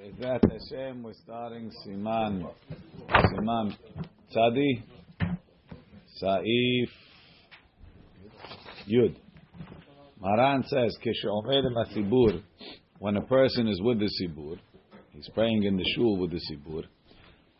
Bezrat Hashem, we're starting Siman, Tzadi, Saif, Yud. Maran says, Kisha Omer Masibur, when a person is with the Sibur, he's praying in the shul with the Sibur,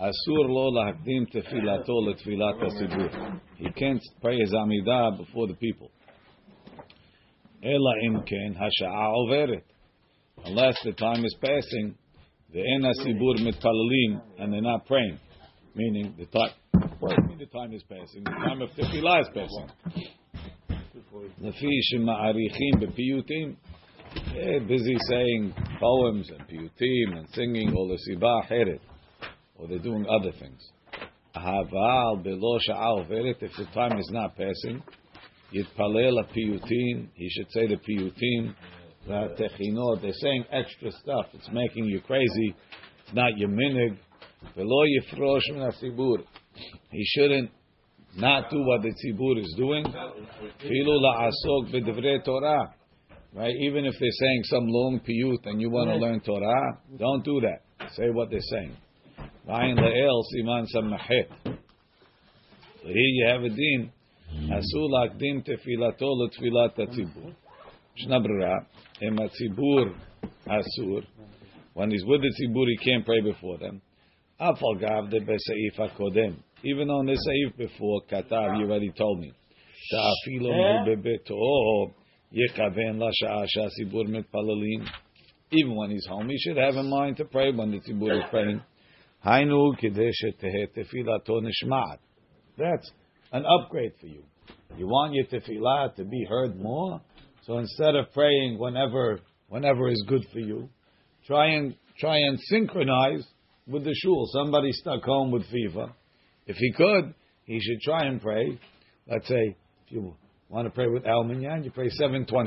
Asur lo lahakdim tefilato letfilat ha-Sibur. He can't pray his Amidah before the people. Ela imken hasha'a overet. Unless the time is passing, the ena sibur mitpalalim, and they're not praying, meaning the time is passing. The time of tefillah is passing. Lefi shema'arichim bepiyutim, they're busy saying poems and piyutim and singing or the sibah haret, or they're doing other things. Ahaval belo sha'a overet. If the time is not passing, yitpalel piyutim. He should say the piyutim. They're saying extra stuff. It's making you crazy. It's not your minig. He shouldn't not do what the tzibur is doing. Right? Even if they're saying some long piyut and you want to learn Torah, don't do that. Say what they're saying. But here you have a deen. When he's with the tzibur, he can't pray before them. Even on the saif before, Katav, you already told me. Even when he's home, he should have in mind to pray when the tzibur is praying. That's an upgrade for you. You want your tefillah to be heard more? So instead of praying whenever is good for you, try and synchronize with the shul. Somebody stuck home with fever. If he could, he should try and pray. Let's say if you want to pray with Minyan, you pray 7:21 the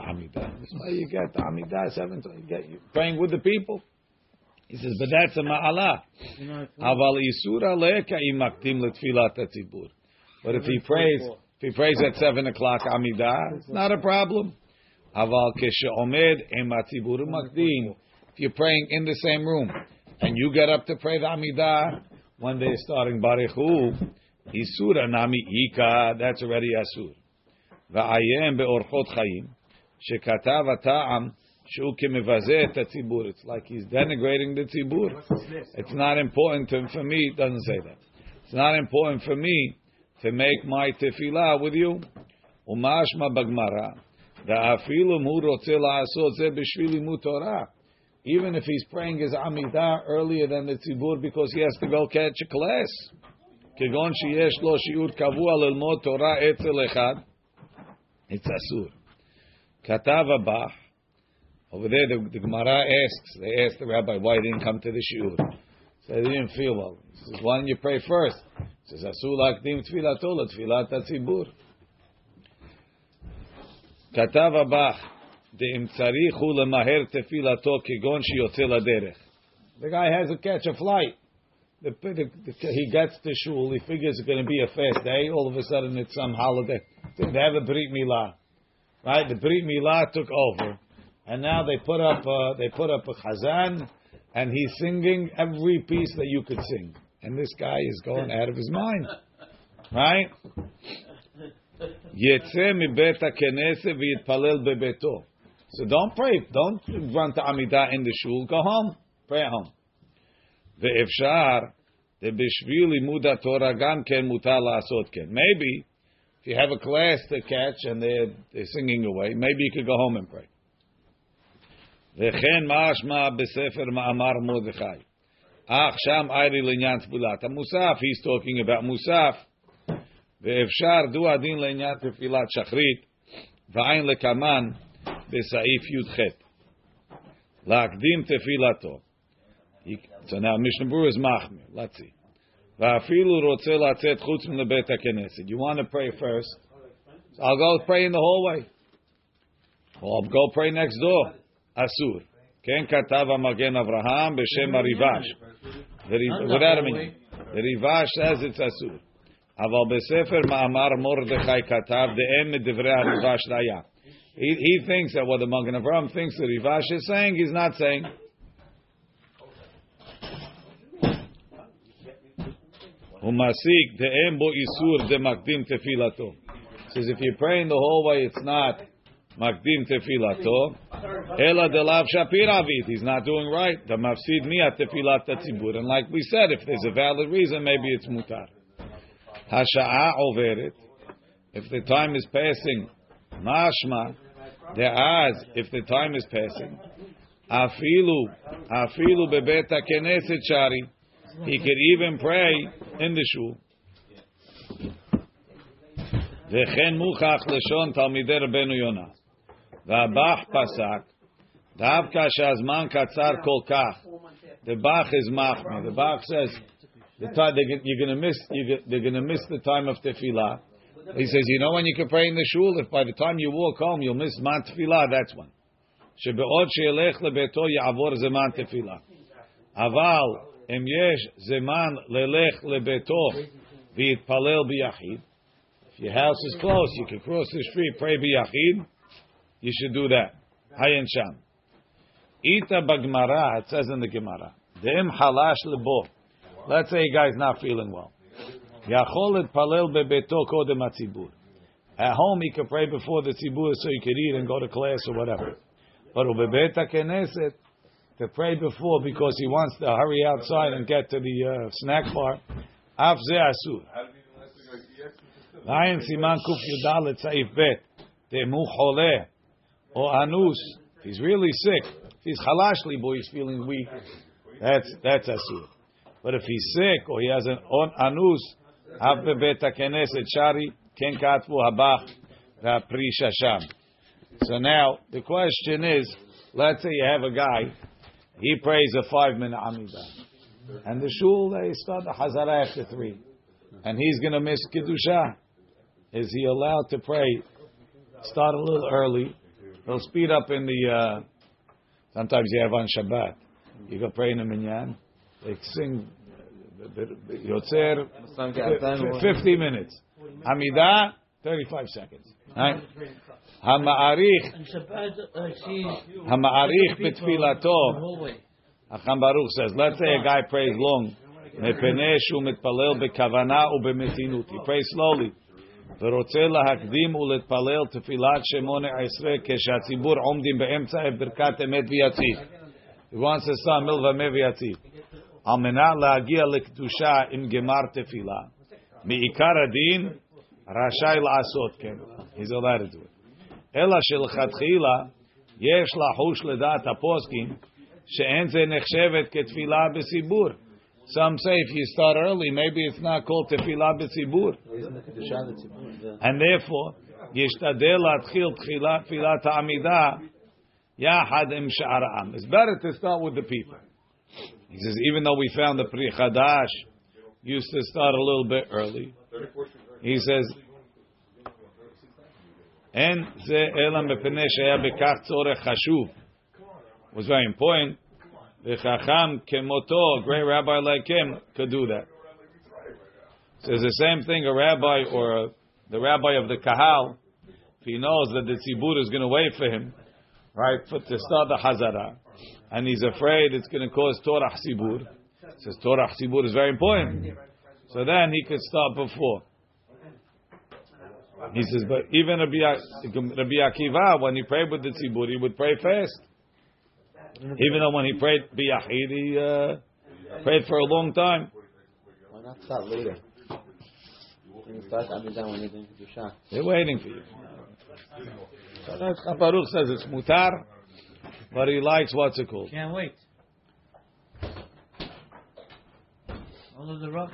Amidah. That's why you get the Amidah 7:21. Praying with the people. He says, but that's a Ma'ala. Aval Isura Letfilat. But if he prays at 7:00 Amidah, it's not a problem. If you're praying in the same room and you get up to pray the Amidah when they're starting Barikhu, Isura Nami Ikah, that's already Asur. It's like he's denigrating the tzibur. It's not important for me. It doesn't say that. It's not important for me to make my tefillah with you. Even if he's praying his Amidah earlier than the tzibur because he has to go catch a class. It's asur. Katava Bach. Over there the Gemara asks, they asked the rabbi why he didn't come to the Shiur. So they didn't feel well. He says, why don't you pray first? He says, the guy has to catch a flight. He gets to shul, he figures it's going to be a fast day, all of a sudden it's some holiday. They have a brit milah. Right? The brit milah took over. And now they put up a chazan, and he's singing every piece that you could sing. And this guy is going out of his mind, right? So don't pray. Don't run to Amidah in the shul. Go home. Pray at home. Maybe if you have a class to catch and they're singing away, maybe you could go home and pray. Musaf, he's talking about Musaf. So now Mishnah Berurah is machmir. Let's see. You want to pray first? So I'll go pray in the hallway. Or I'll go pray next door. Asur. Without a minute. The Rivash says it's Asur. He thinks that what the Magen Avraham thinks the Rivash is saying, he's not saying. Umasik de'em bo isur de'makdim tefilato. Says if you're praying the whole way, it's not makdim tefilato. Ela delav shapiravit. He's not doing right. The mafsid miyat tefilat tzibur. And like we said, if there's a valid reason, maybe it's mutar. Hasha'a overet. If the time is passing, mashma de'az. If the time is passing, afilu bebeta keneset shari. He could even pray in the shul. V'chen muchach leshon talmidei Rabbeinu Yonah. V'abach pasak. Davka shazman katzar kol kach. The Bach is machmir. The Bach says the time they're going to miss the time of tefillah. He says, you know when you can pray in the shul? If by the time you walk home you'll miss man tefillah, that's one. Shebe'od she'elech lebeto ya'avor zeman tefillah. Aval em yesh zeman lelech lebeto v'yitpalel biachid. If your house is close, you can cross the street, pray biachid. You should do that. Hayen sham. Ita bagmara, it says in the Gemara. De'em halash lebo. Let's say a guy's not feeling well. Yachol etpalel bebeto kodem atzibur. At home he could pray before the tzibur so he could eat and go to class or whatever. But ubebeta keneset, to pray before because he wants to hurry outside and get to the snack bar. Af ze asur. Ayin siman kuf yudal et Saif bet. Demu chole. O anus. He's really sick. If he's halashli, boy, he's feeling weak. That's asur. But if he's sick or he has an anus, af bebeta keneset shari ken katvu habach rapri shasham. So now, the question is, let's say you have a guy, he prays a 5-minute Amidah. And the shul, they start the hazara after 3. And he's going to miss Kiddushah. Is he allowed to pray, start a little early? He'll speed up in the, sometimes you have on Shabbat. You go pray in the Minyan. They sing, Yotzer, 50 minutes. Amidah, 35 seconds. Right? Hama'arich betfilato. Acham Baruch says, let's say a guy prays long. Mepeneshu mitpalel bekavana ubemetinut. He prays slowly. Verotze lahakdim uletpalel tefilat shemone esrei keshatzibur omdim beemtza eberkat emet v'yatziv. He wants to start milva meviyatziv. Al menat laagia lekdusha im gemar tefilah. Meikar adin. Rashay la'asot ken. He's allowed to do it. Ela shelchatchila yesh lachush ledat haposkim she'en ze nechshevet ketfilah b'tzibur. Some say if you start early, maybe it's not called tefillah b'tzibur. And therefore, yishtadel atchil tefillah ha'amidah yachad im sha'ar ha'am. It's better to start with the people. He says, even though we found the Pri Chadash used to start a little bit early. He says, "En ze elam bepnei sheya bekach tzorech chashuv." Was very important. The Chacham kemoto, a great rabbi like him, could do that. Says the same thing. A rabbi or the rabbi of the kahal, if he knows that the tzibur is going to wait for him, right, to start the hazara, and he's afraid it's going to cause torah tzibur. Says torah tzibur is very important. So then he could start before. He says, but even Rabbi Akiva, when he prayed with the tzibur, he would pray fast. Even though when he prayed biachid, he prayed for a long time. Why not start later? They're waiting for you. Baruch says it's mutar, but he likes what's it called? Can't wait. All of the rock.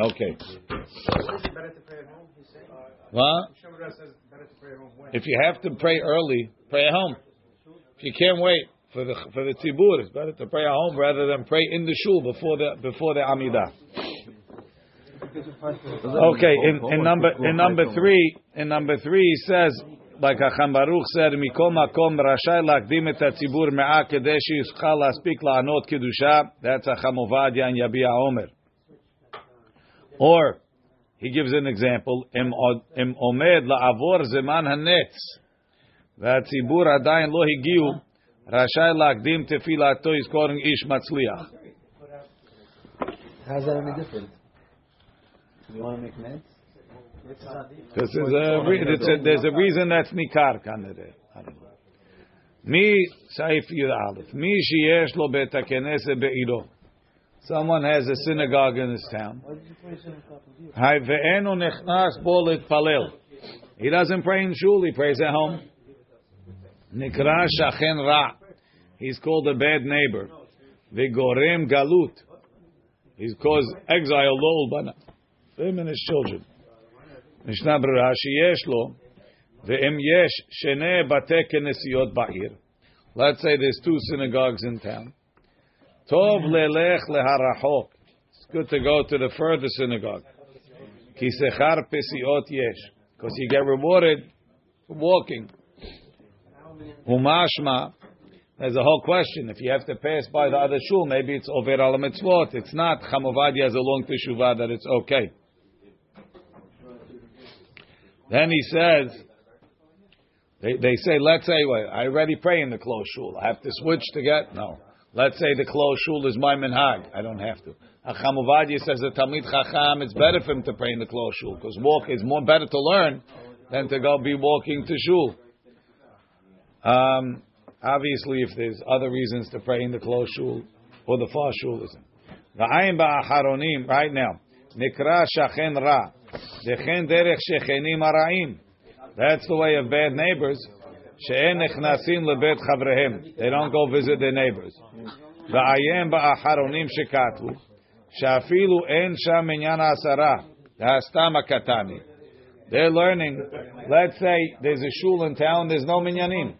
Okay. What? If you have to pray early, pray at home. If you can't wait for the tzibur, it's better to pray at home rather than pray in the shul before the Amidah. Okay. In number three, he says like Hacham Baruch said, Mikol Makom Rashay Lakdim et Tzibur Me'a Kedei Sheyuschal Laspik La'anot Kedusha. That's Chacham Ovadia and Yabia Omer. Or he gives an example: Im Omed La'avor Zeman Hanetz. That Tzibur Adayin Lo Higiu Rashay Lakdim Tefilato Yizkoring Ish Matzliach. How's that any different? Do you want to make nets? There's a reason that's nikar kanere. Mi Saif Yud Aleph. Mi sheyesh lo beit hakeneset beiro. Someone has a synagogue in his town. Hay ve'enu nechnas bo litpalel. He doesn't pray in shul. He prays at home. Nikra shachen ra. He's called a bad neighbor. Ve'gorem galut. He's caused exile lo ulbana. Him and his children. Mishnah Brura, sheyesh lo, ve'em yesh shenei batei knesiyot ba'ir. Let's say there's two synagogues in town. Tov lelech leharachok. It's good to go to the further synagogue. Ki sechar pesiyot yesh. Because you get rewarded for walking. Umashma. There's a whole question. If you have to pass by the other shul, maybe it's over al mitzvot. It's not. Chacham Ovadia has a long teshuvah that it's okay. Then he says, they say, let's say, well, I already pray in the closed shul. I have to switch to get, no. Let's say the closed shul is my minhag. I don't have to. Chacham Ovadia says the Talmid Chacham, it's better for him to pray in the closed shul because walk is more better to learn than to go be walking to shul. Obviously, if there's other reasons to pray in the closed shul or the far shul, isn't. V'ayim ba'acharonim, right now. Nikra shachen ra. That's the way of bad neighbors. They don't go visit their neighbors. They're learning. Let's say there's a shul in town, there's no minyanim.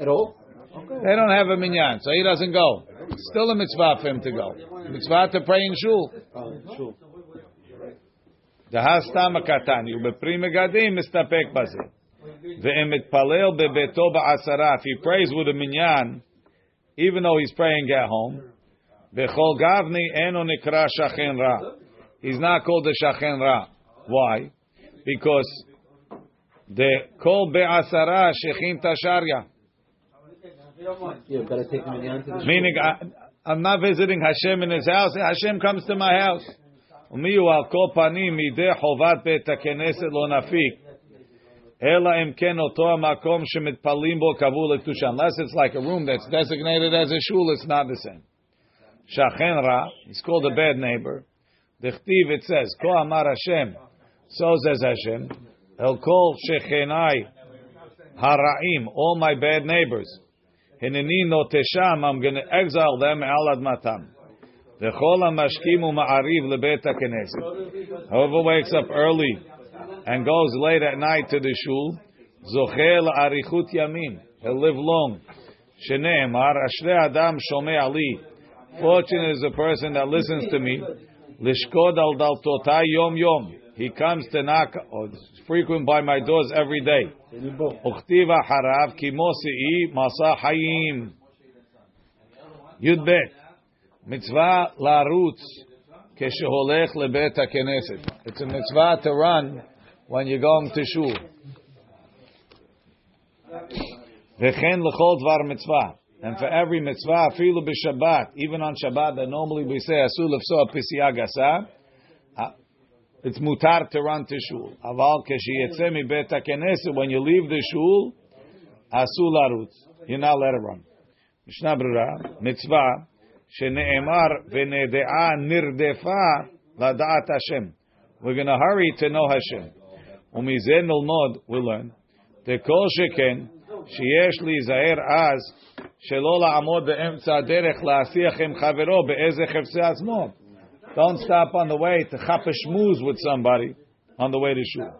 At all? They don't have a minyan, so he doesn't go. It's still a mitzvah for him to go. Mitzvah to pray in shul. The hastam katani ubeprim megadim mistapek baze ve'emet palel bebeto ba'asara. If he prays with a minyan, even though he's praying at home, bechol gavni eno nikra shachen ra. He's not called a shachen ra. Why? Because the kol be'asara shechin tasharya. You've got to take minyan to the meaning I'm not visiting Hashem in His house. Hashem comes to my house. Unless it's like a room that's designated as a shul, it's not the same. Shachen ra, it's called a bad neighbor. Dechtiv, it says, Ko amar Hashem, so says Hashem, El kol shechenai haraim, all my bad neighbors. Hineni notesham, I'm going to exile them al admatam. Whoever wakes up early and goes late at night to the shul, he'll live long. Fortunate is a person that listens to me. He comes to knock, or frequent by my doors every day. Yud bet. Mitzvah larutz kesheholech lebet haKnesset. It's a mitzvah to run when you're going to shul. V'chen l'chol dvar mitzvah. And for every mitzvah, afilu b'Shabbat, even on Shabbat, that normally we say asur l'fsoh pisiya gasa, it's mutar to run to shul. Aval kesheyetzeh mibet haKnesset, when you leave the shul, asur larutz. You're not allowed to run. Mishnah Brura mitzvah. We're going to hurry to know Hashem. We'll learn. Don't stop on the way to chap a shmooze with somebody on the way to shul.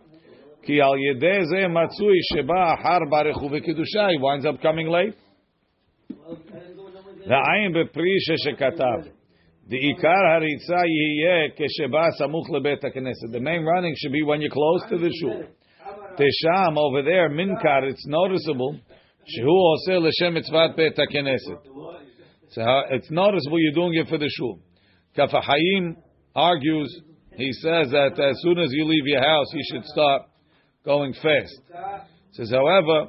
He winds up coming late. The main running should be when you're close to the shul. Tesham over there, minkar, it's noticeable. Shehu oseh l'shem mitzvat pe'ta keneset. It's noticeable you're doing it for the shul. Kafahayim argues, he says that as soon as you leave your house, you should start going fast. He says, however,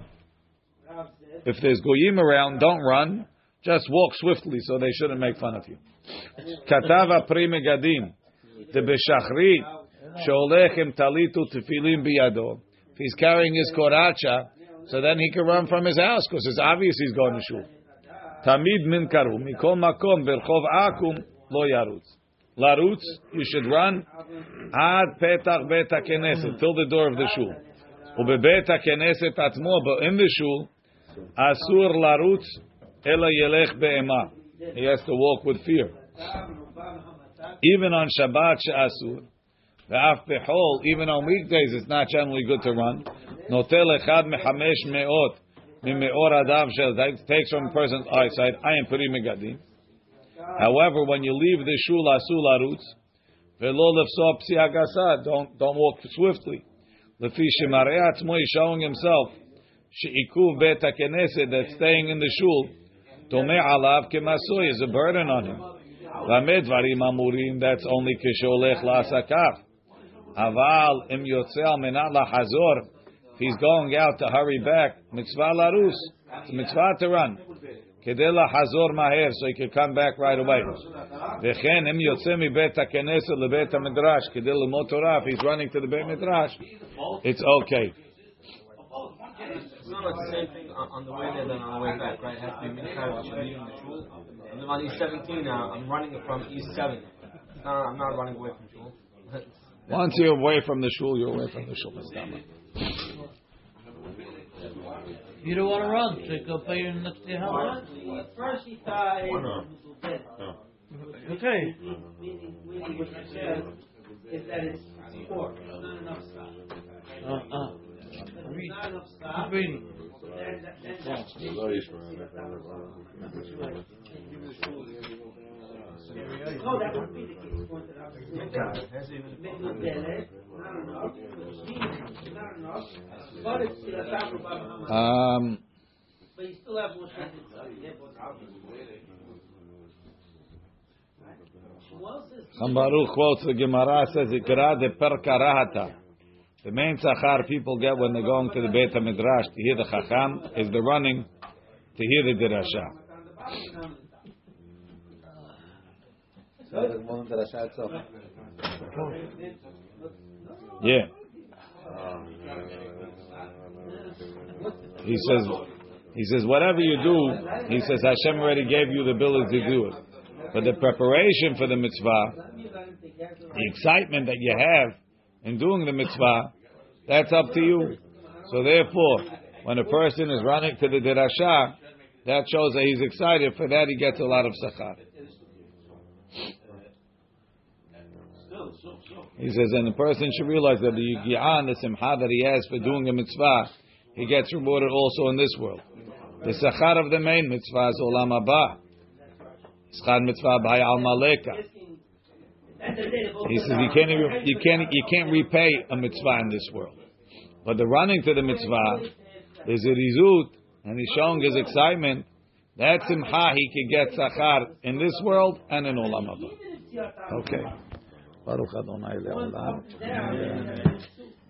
if there's goyim around, don't run. Just walk swiftly so they shouldn't make fun of you. Katava pri megadim. The beshachri sholechim talitu tefilim biyado. If he's carrying his koracha, so then he can run from his house because it's obvious he's going to shul. Tamid min karum. Mikol makom berchov akum lo yarutz. Larutz, you should run ad petach beta keneset, till the door of the shul. Ubebeta keneset atmo, but in the shul, asur larutz ela yelech be'ema. He has to walk with fear. Even on Shabbat she'asur, ve'af bechol, even on weekdays, it's not generally good to run. Notel echad mechamesh me'ot, mime'or adav shel, that takes from a person's eyesight. I am puri megadim. However, when you leave the shul, asu larutz, ve'lo lefso psi agasa, don't walk swiftly. Lefi shemarei atzmo, he's showing himself, she'ikuv bet hakeneset, that's staying in the shul, tomei alav kemasoy, is a burden on him. Lamed varim amurim, that's only kisholech la'asakaf. Aval im yotzel menat la'chazor, if he's going out to hurry back, mitzvah larus, it's mitzvah to run. Kedela hazor maher, so he could come back right away. V'chen im yotzeh mi bet hakeneset lebet hamedrash, kedela motorah, if he's running to the bet midrash, it's okay. It's not like the same thing on the way there than on the way back, right? It has to be minkar, which you leave in the shul. I'm on E17 now, I'm running from E7. No, I'm not running away from shul. Once you're away from the shul, you're away from the shul. You don't want to run, so go pay your next day house. First he died. Okay. What I said is that it's poor. There's not enough stuff. There's not enough stuff. No, that would be the case pointed out. But you still have one Baruch quotes the Gemara, says Ikra de Perkarahata. The main sachar people get when they're going to the Beit HaMidrash to hear the Chacham is the running to hear the Dirasha. Yeah. He says, whatever you do, he says, Hashem already gave you the ability to do it. But the preparation for the mitzvah, the excitement that you have in doing the mitzvah, that's up to you. So therefore, when a person is running to the derasha, that shows that he's excited. For that, he gets a lot of sachar. He says, and the person should realize that the yigi'an, the simha that he has for doing a mitzvah, he gets rewarded also in this world. The sachar of the main mitzvah is olam haba. Sachar mitzvah b'hai al maleka. He says you can't repay a mitzvah in this world, but the running to the mitzvah, there's a rizut, and he's showing his excitement. That simha he can get sachar in this world and in olam haba. Okay. Baruch Adonai Le'olam.